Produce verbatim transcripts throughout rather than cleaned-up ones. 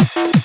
Can't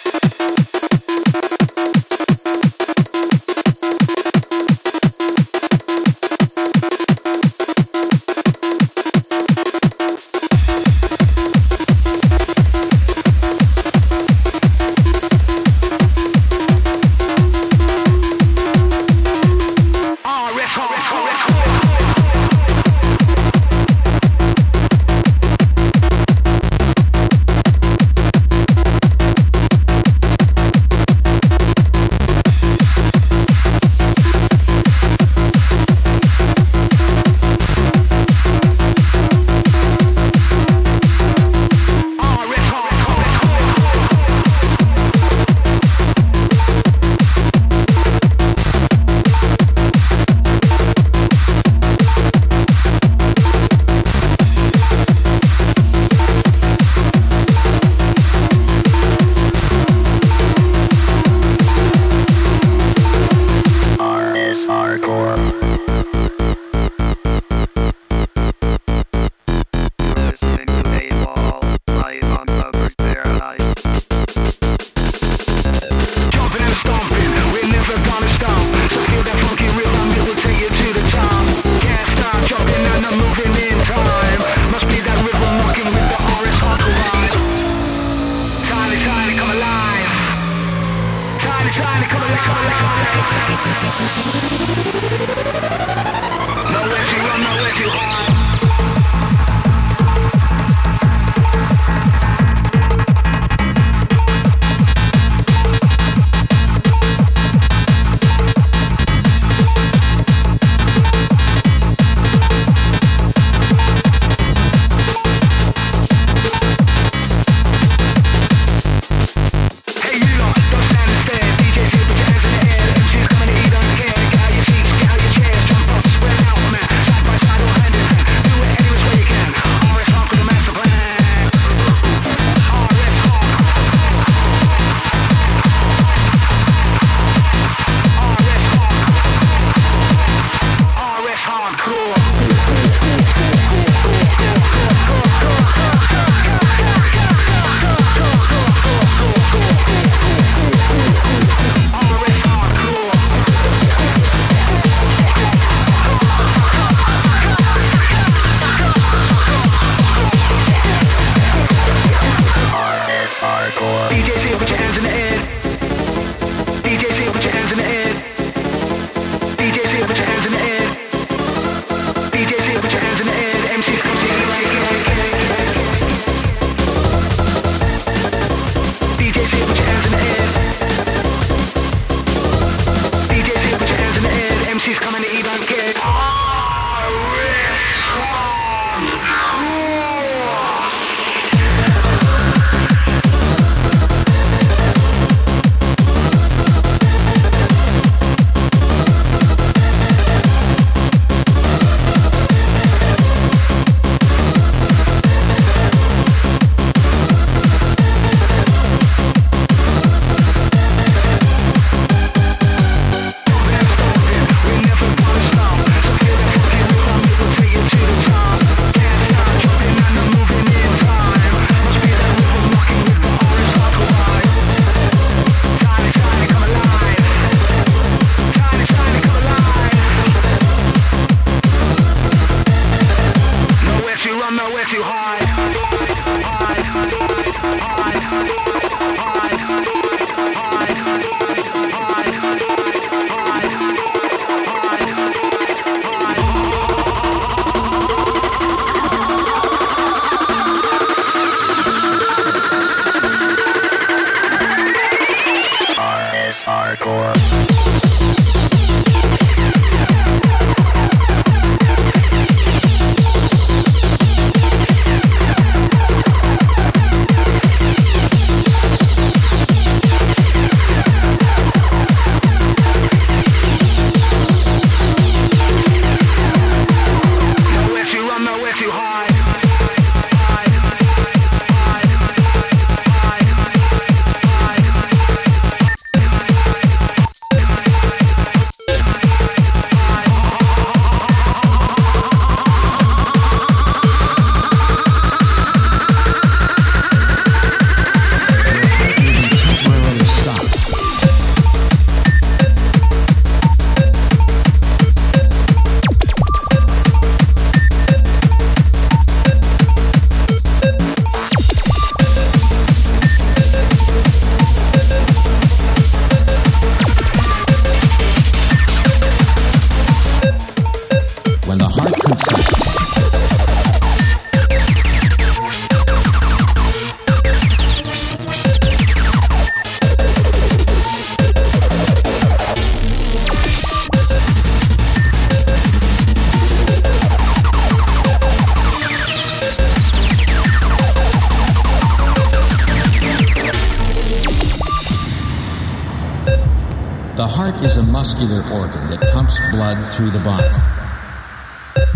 The heart is a muscular organ that pumps blood through the body.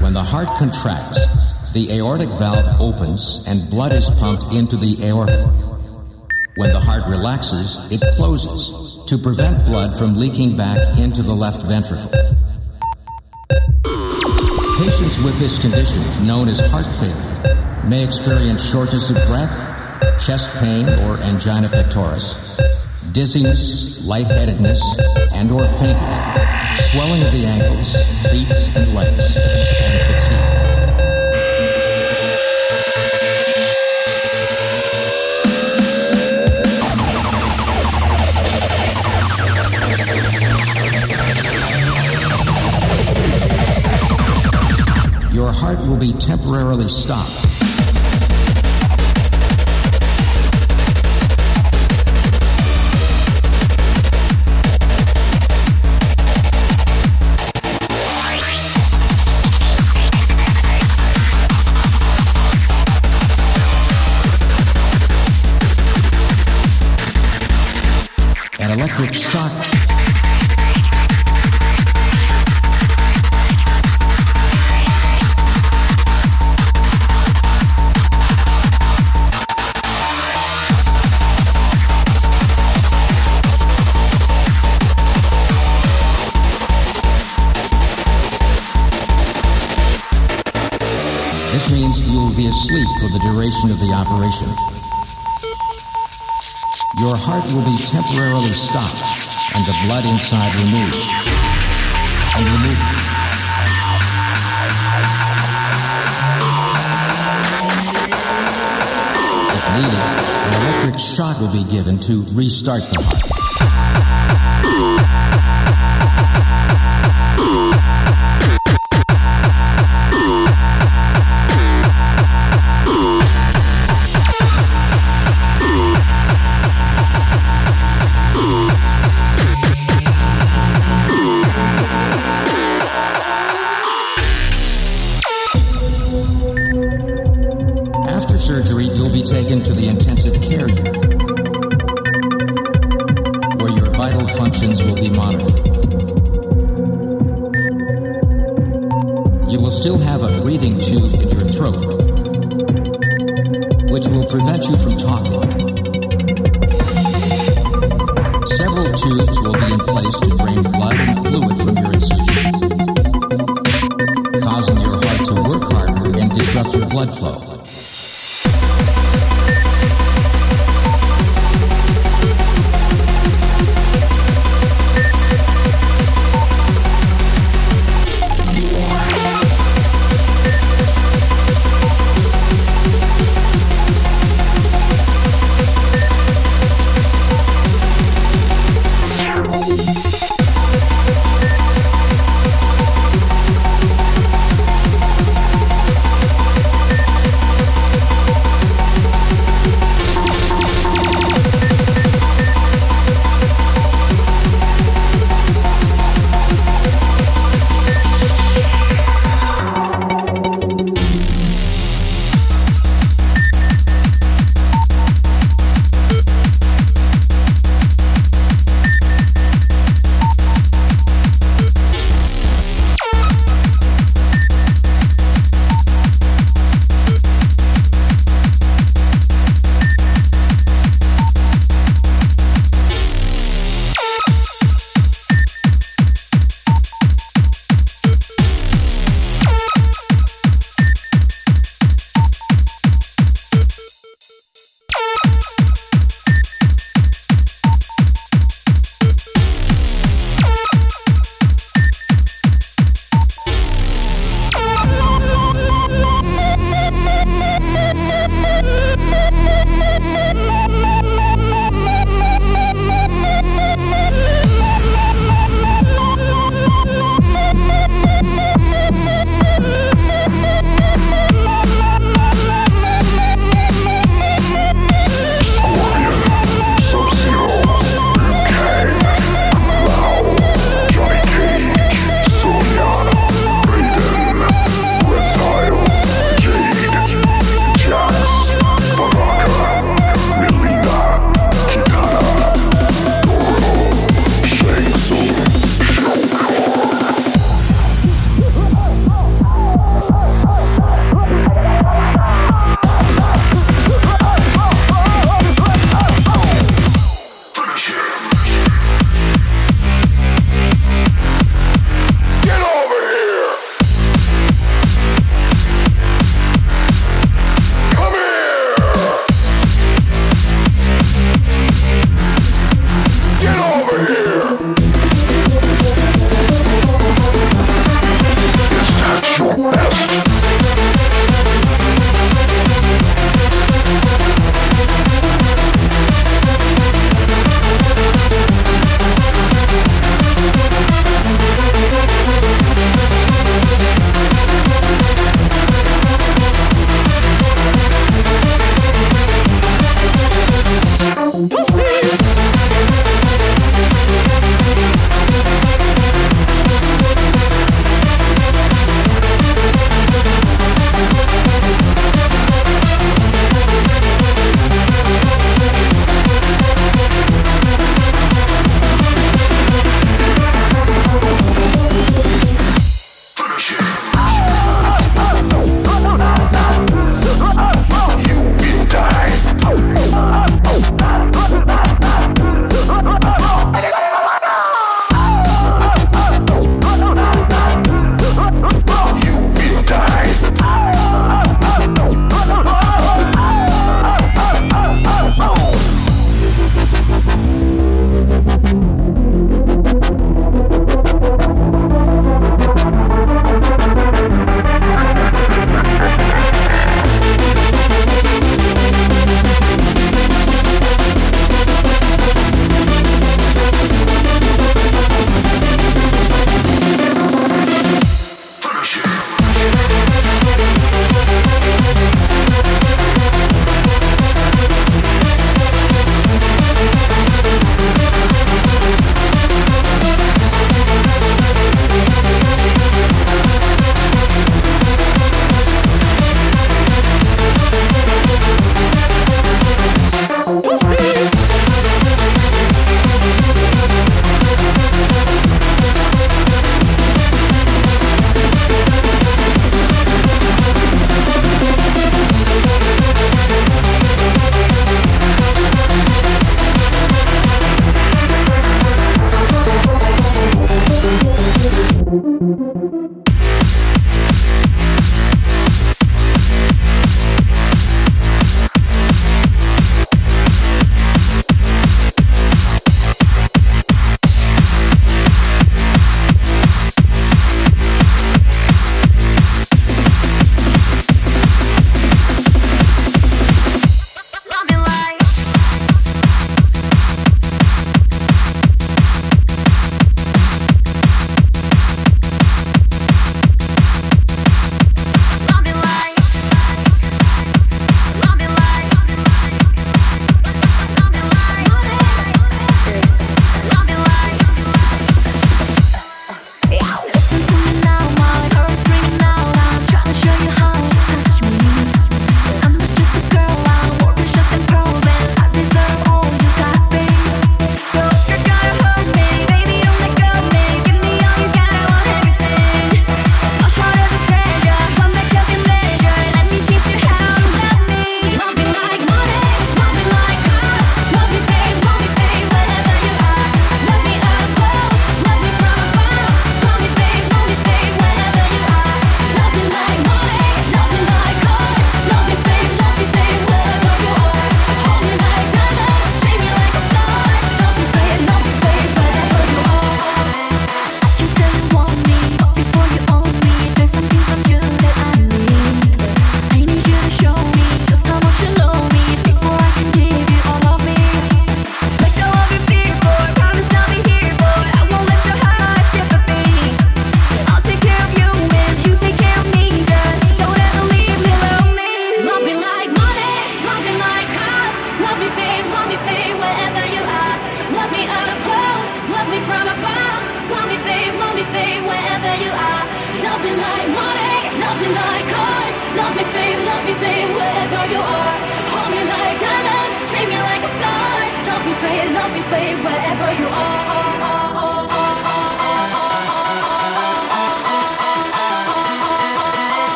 When the heart contracts, the aortic valve opens and blood is pumped into the aorta. When the heart relaxes, it closes to prevent blood from leaking back into the left ventricle. Patients with this condition, known as heart failure, may experience shortness of breath, chest pain or angina pectoris, dizziness, lightheadedness, and or fainting, swelling of the ankles, feet, and legs, and fatigue. Your heart will be temporarily stopped. An electric shock asleep for the duration of the operation. Your heart will be temporarily stopped and the blood inside removed. And removed. If needed, an electric shock will be given to restart the heart.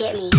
get me.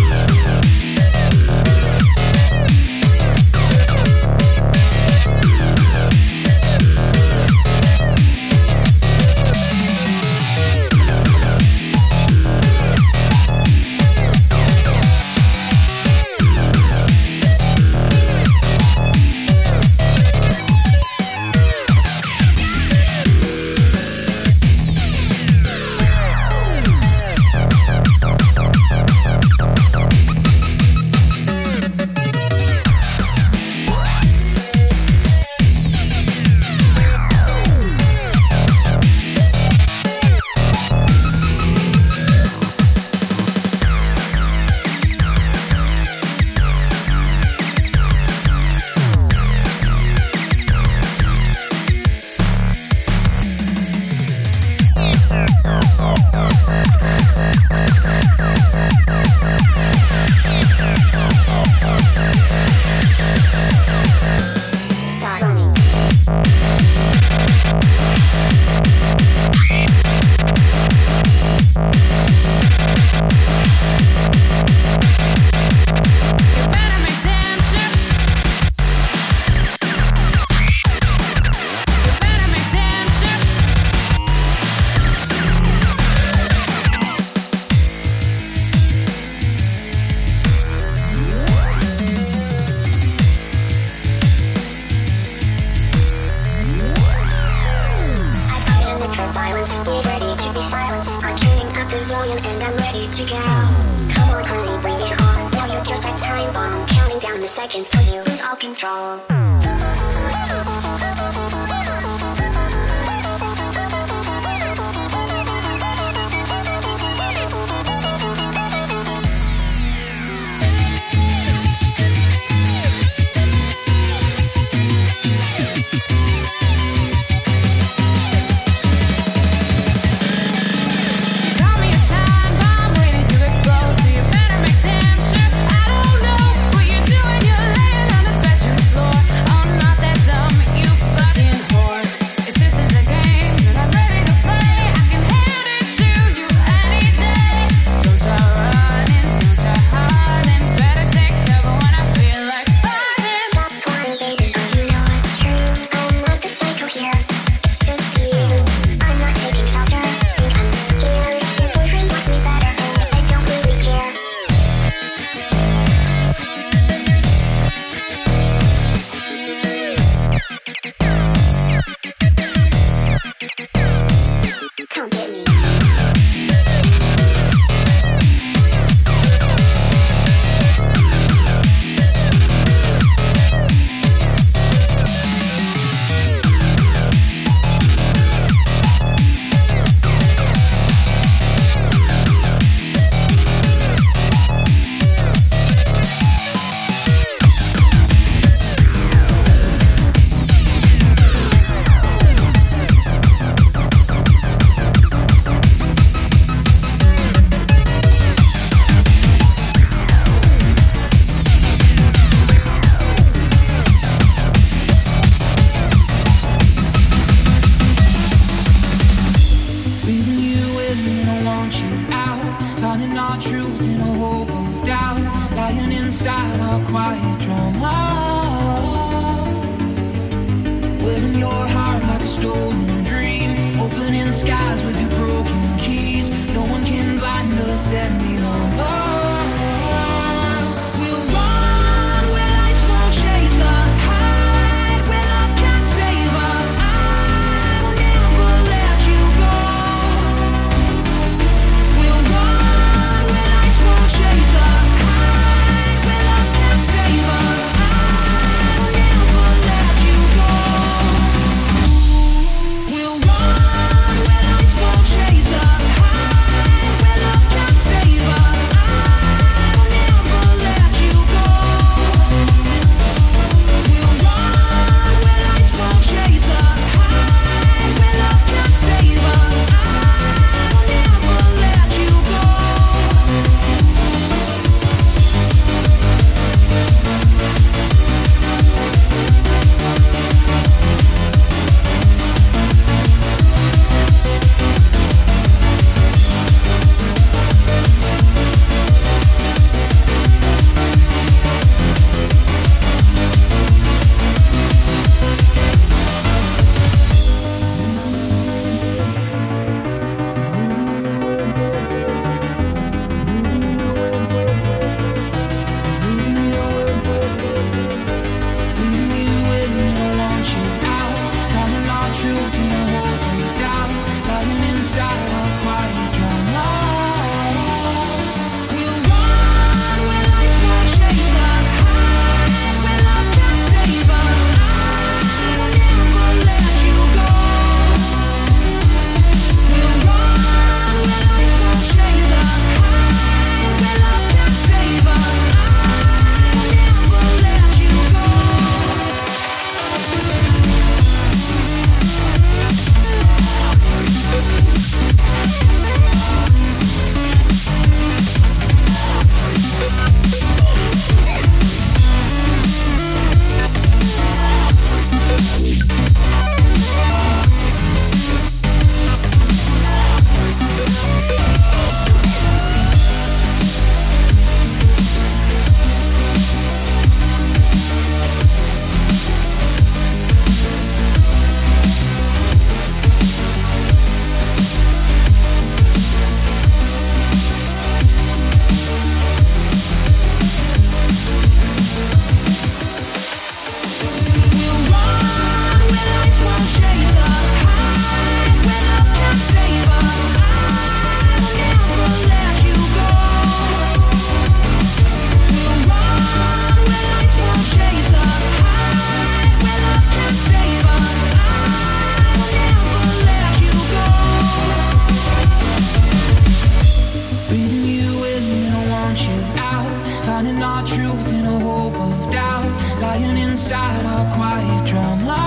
truth and a hope of doubt lying inside our quiet drama.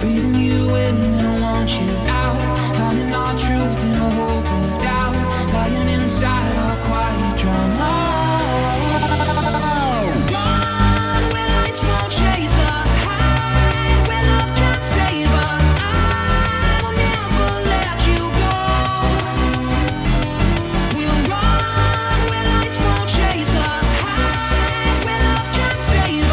Breathing you in when I want you out. Finding our truth and a hope of doubt lying inside our quiet drama. Say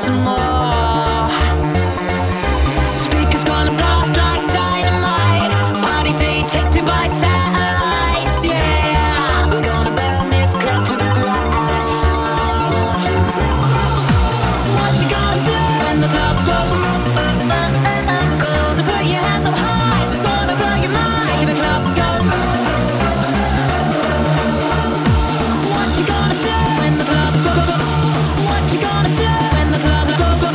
some more. Speakers gonna blast like dynamite. Party detected by satellites, yeah. We're gonna burn this club to the ground. What you gonna do when the club goes goes? So put your hands up high. We're gonna blow your mind. When the club goes, what you gonna do when the club goes? What you gonna do when the club goes?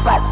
Sound.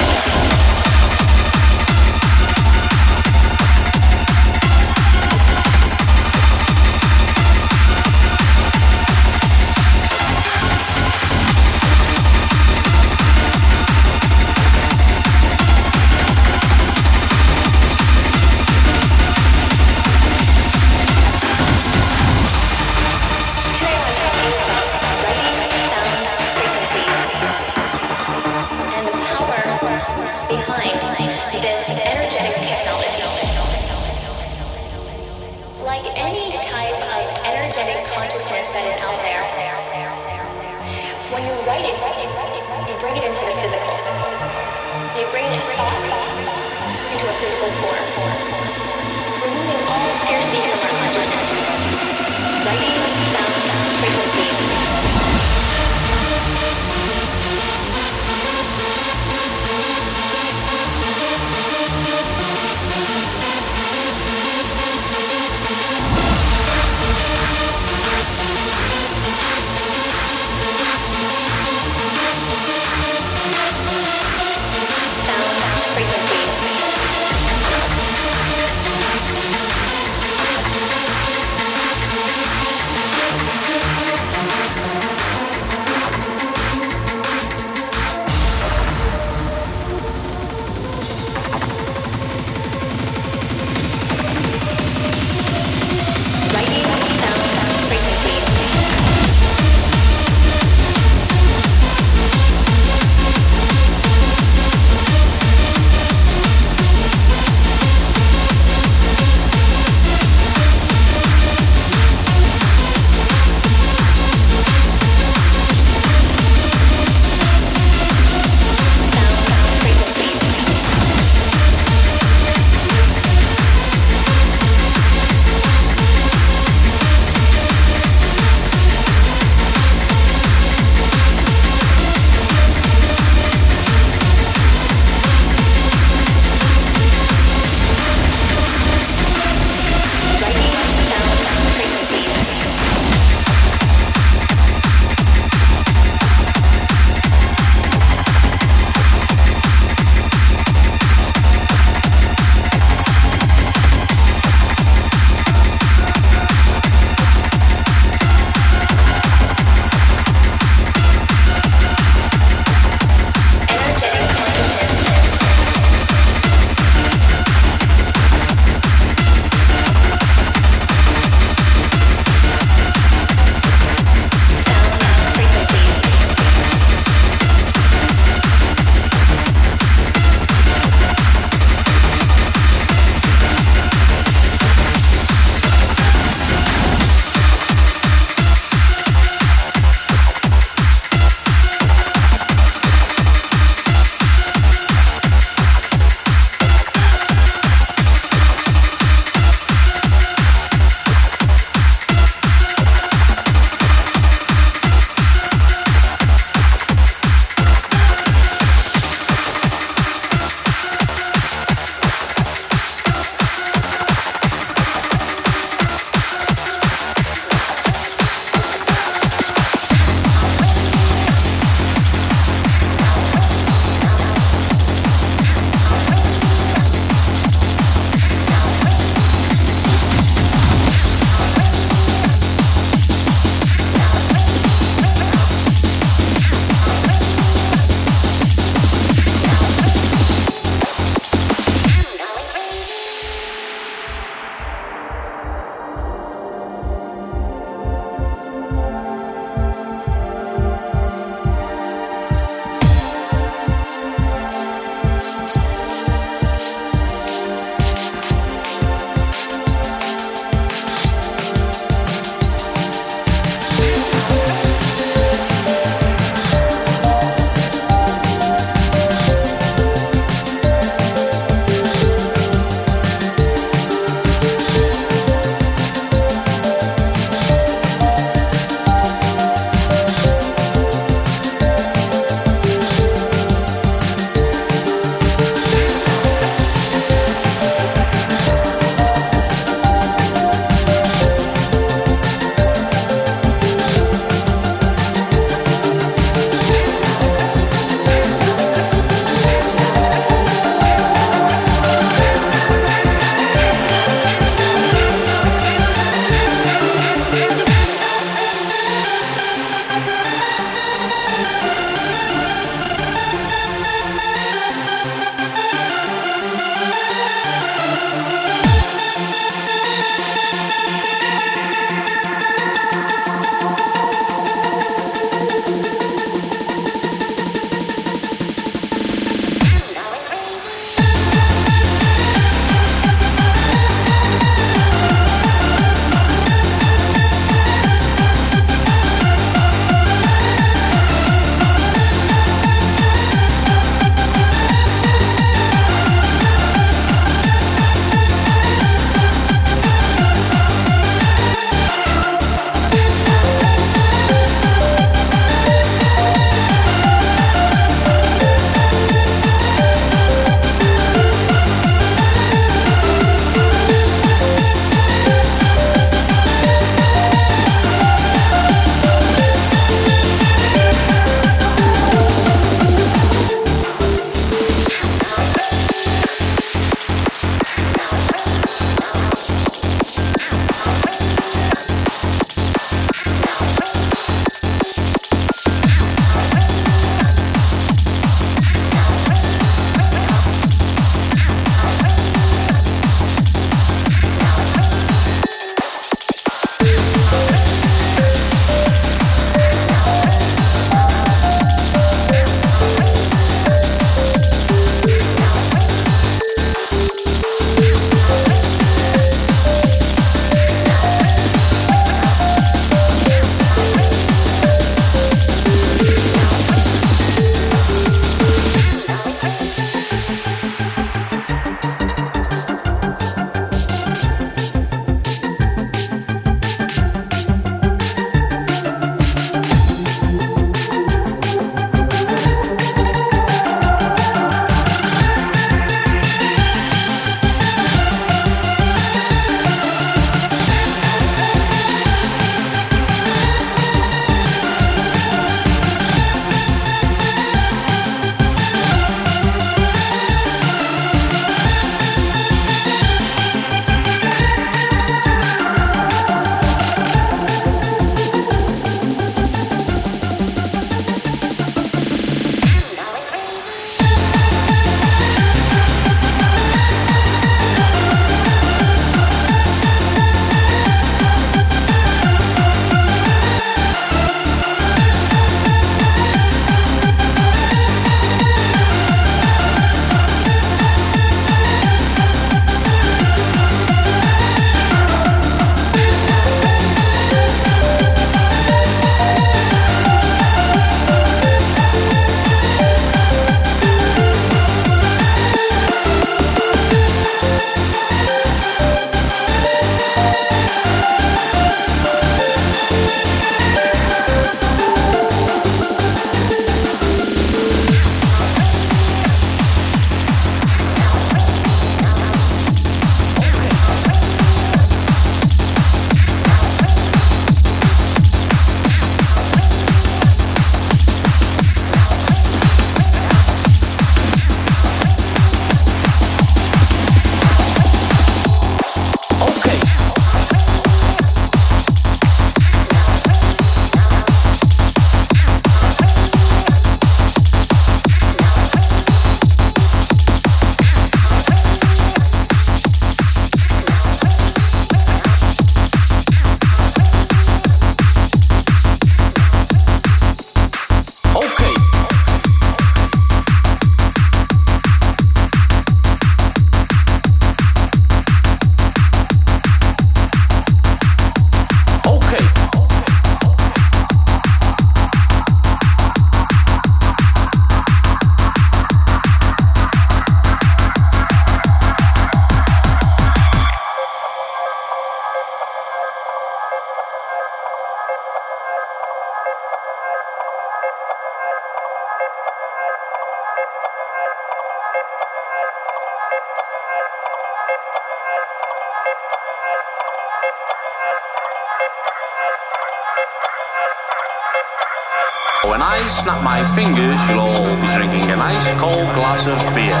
When I snap my fingers, you'll all be drinking a nice cold glass of beer.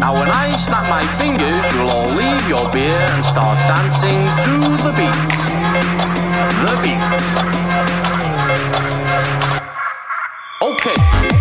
Now when I snap my fingers, you'll all leave your beer and start dancing to the beat. The beat. Okay. Okay.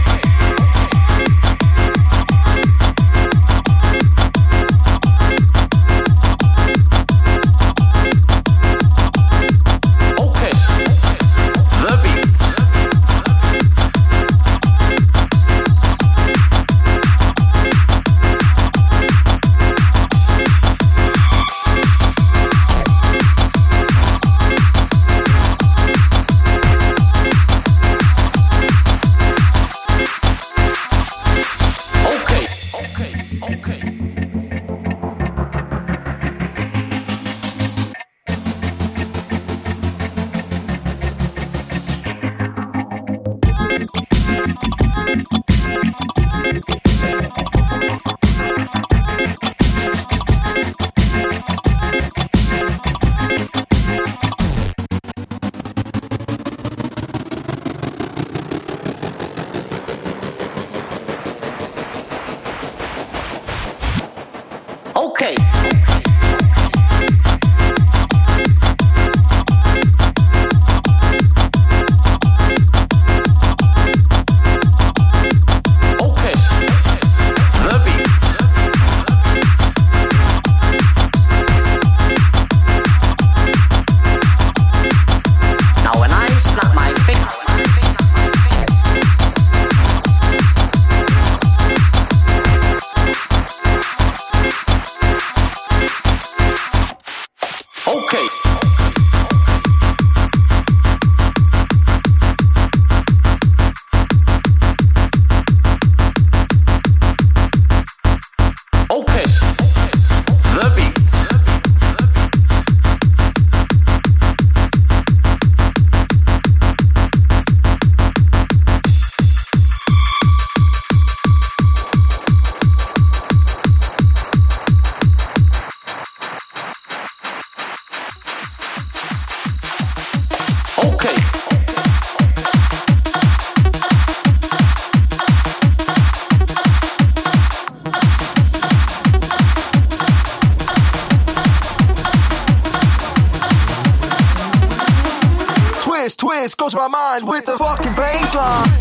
Twist goes my mind with the fucking bassline.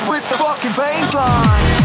line with the fucking bass line.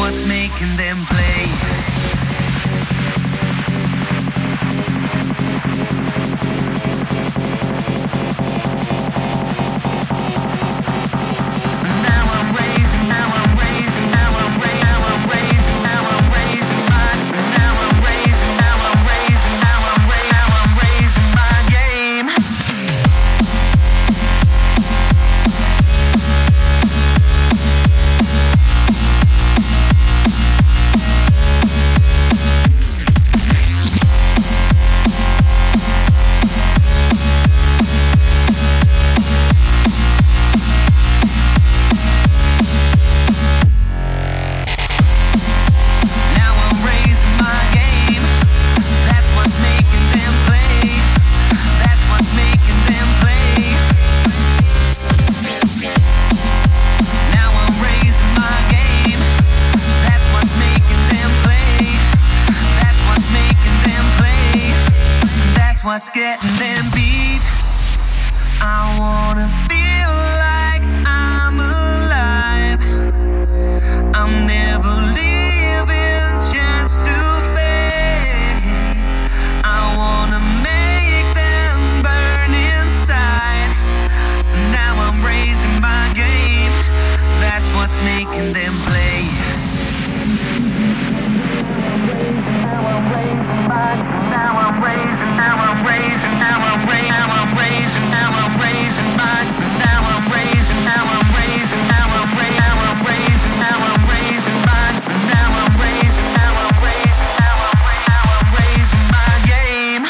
what's making them play. Now I'm raising, now I'm raising, now I'm raising, now I'm raising, now I'm raising mine. Now I'm raising, now I'm raising, now I'm raising, now I'm raising my game. What's getting them beat? I wanna feel like I'm alive. I'm never leaving chance to fade. I wanna make them burn inside. Now I'm raising my game. That's what's making them play. Now I'm raising my game. Now I'm raising. Now I'm raising, now I'm raising, now I'm raising, now I'm raising my, now I'm raising, now I'm raising, now I'm raising, now I'm raising, now I'm raising my, now I'm raising, now I'm raising, now I'm raising, now I'm raising my game.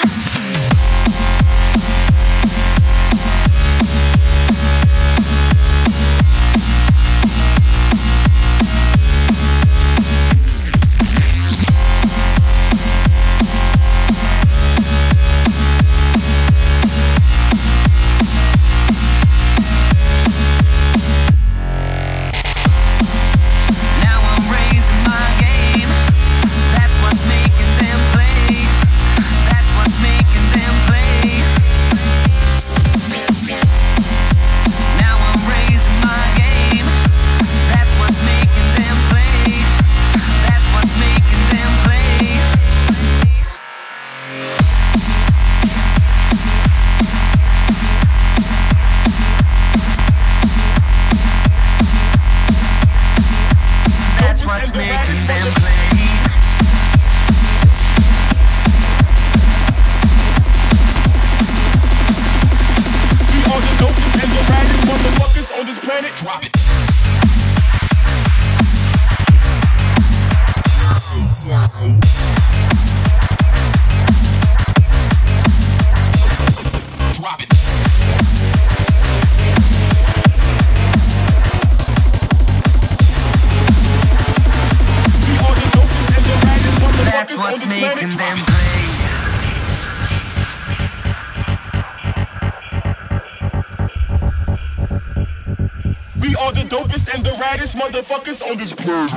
Motherfuckers on this planet.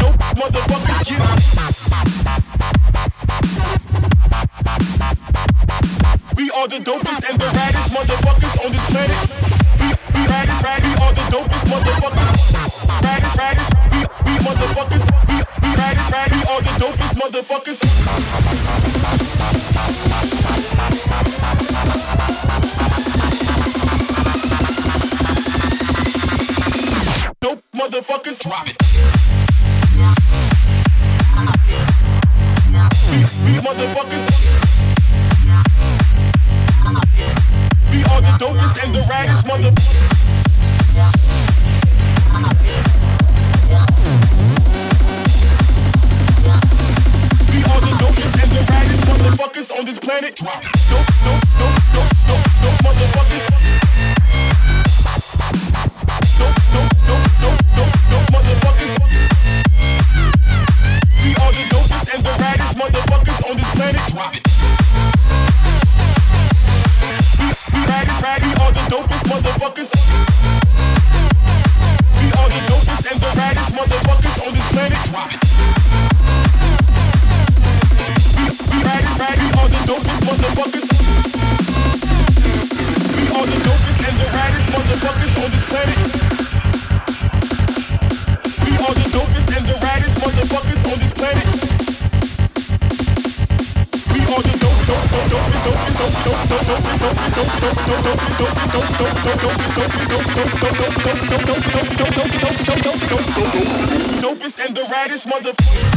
No motherfuckers get up. We are the dopest and the raddest motherfuckers on this planet. We we raddest, raddest, all the dopest motherfuckers. Raddest, raddest, we we motherfuckers. We we raddest, raddest, all the dopest motherfuckers. Motherfuckers, drop it. We, we motherfuckers. We are the dopest and the raddest motherfuckers. We are the dopest and the raddest motherfuckers on this planet. Drop it. Dope, dope, dope, dope, dope, dope, motherfuckers. Dope, dope, dope, dope, dope, dope, motherfuckers. We are the dopest and the raddest motherfuckers on this planet. Drop it. We, we raddest, raddest, are the dopest motherfuckers. We are the dopest and the raddest motherfuckers on this planet. Drop it. We, we raddest, raddest, are the dopest motherfuckers. We are the dopest and the raddest motherfuckers on this planet. dopest and the raddest motherfuckers.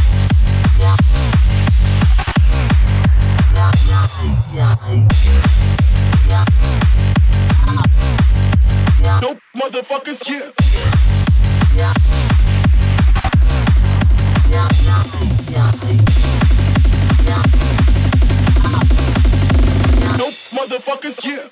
Dope motherfuckers, yeah. Motherfuckers, yeah.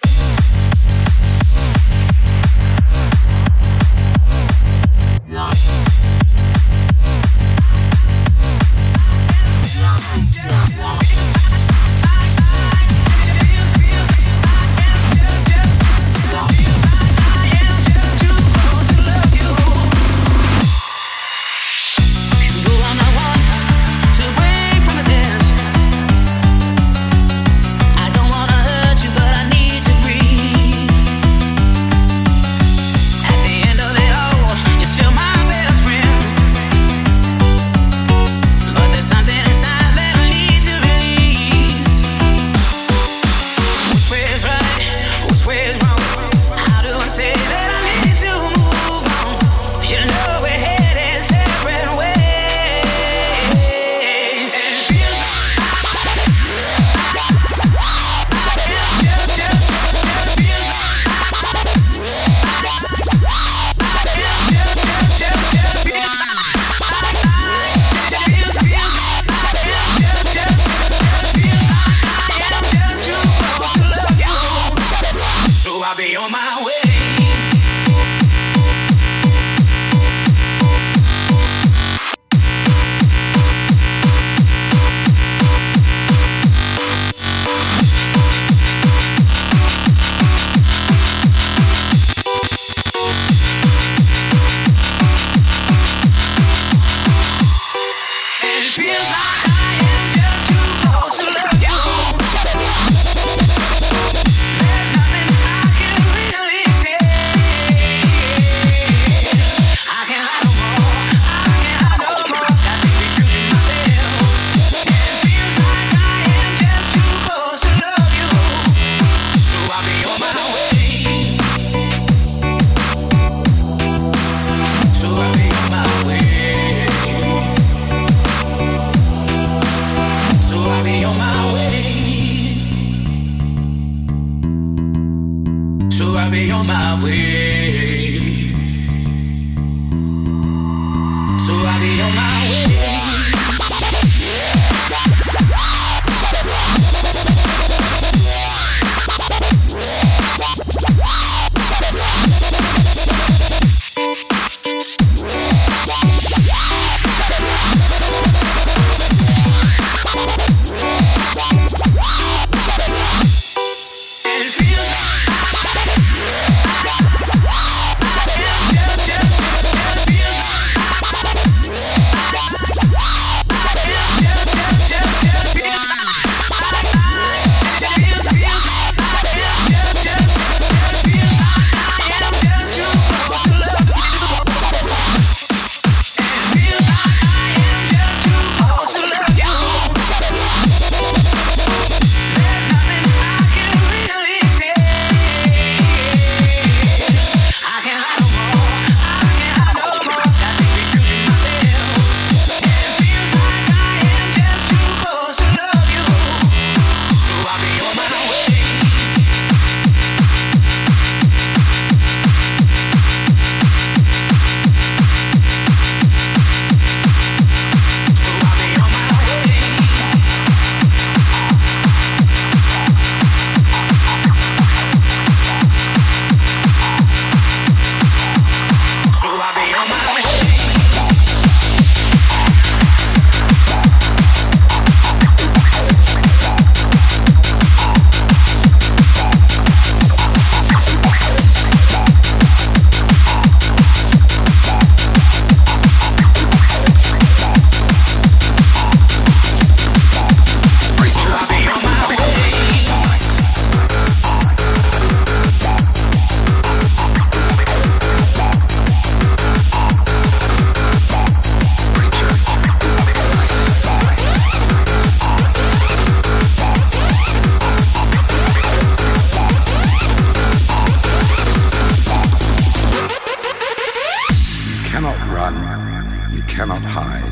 cannot hide.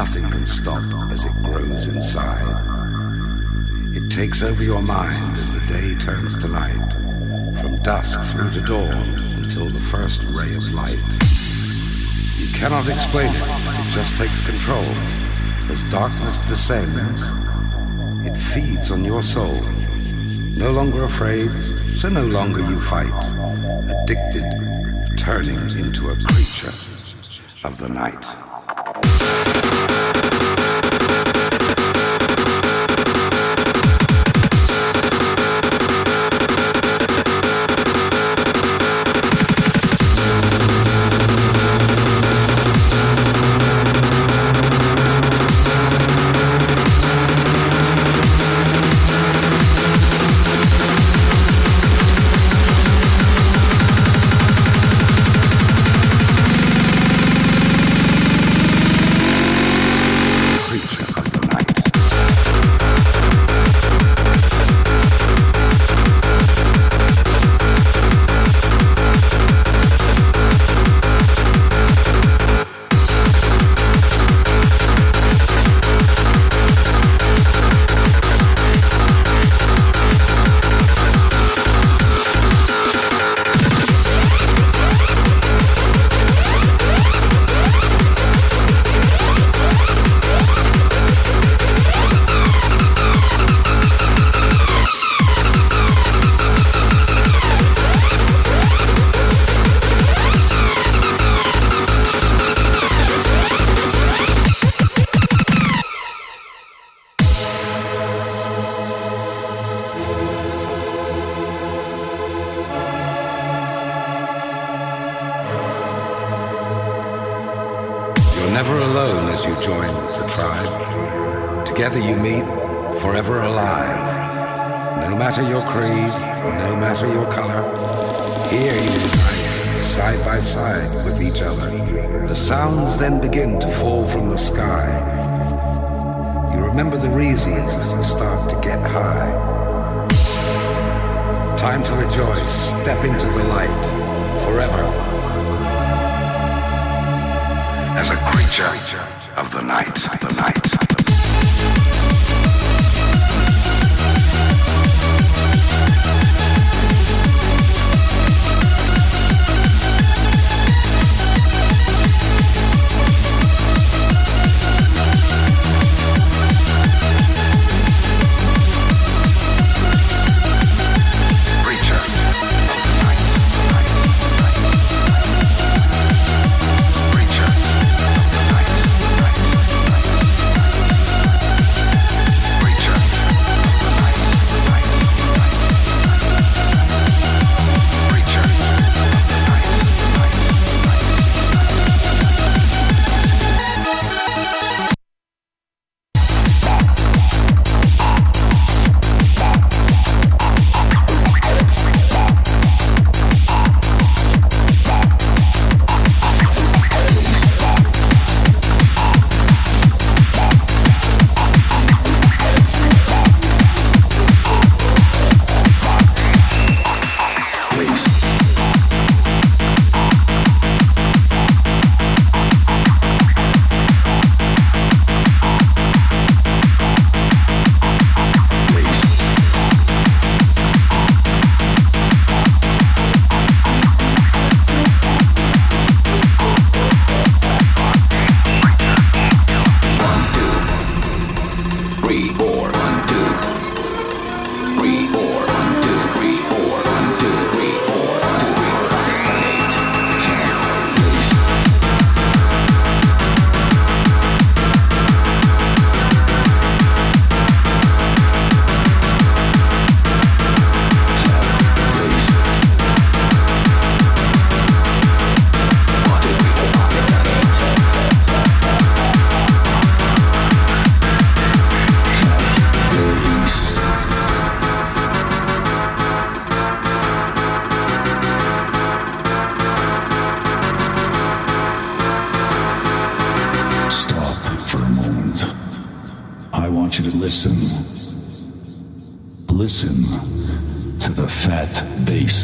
Nothing can stop as it grows inside. It takes over your mind as the day turns to night, from dusk through to dawn until the first ray of light. You cannot explain it, it just takes control. As darkness descends, it feeds on your soul. No longer afraid, so no longer you fight. Addicted, turning into a creature of the night.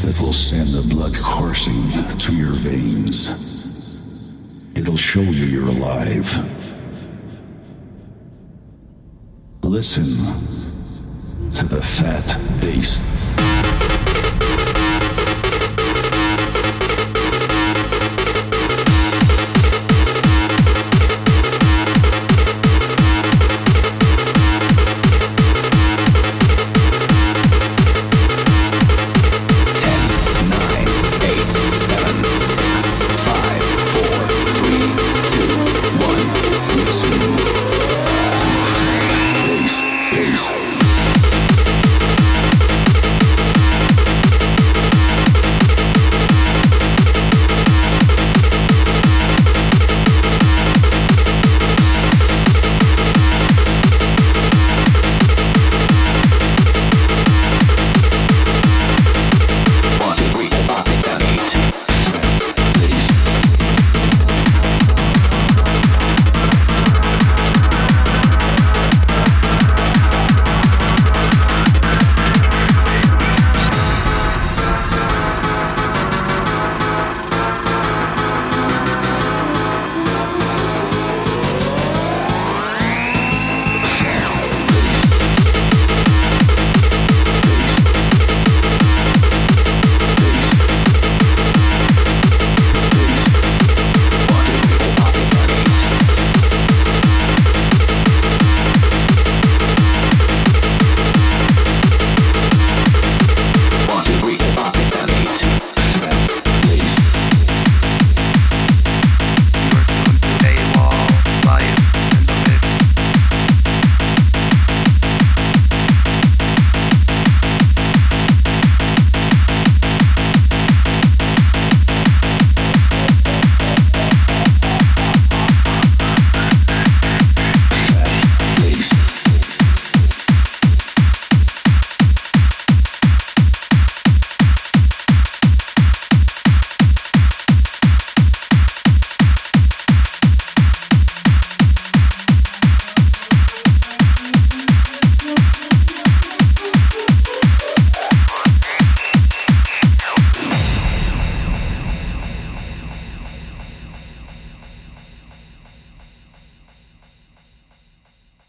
That will send the blood coursing through your veins. It'll show you you're alive. Listen to the fat bass.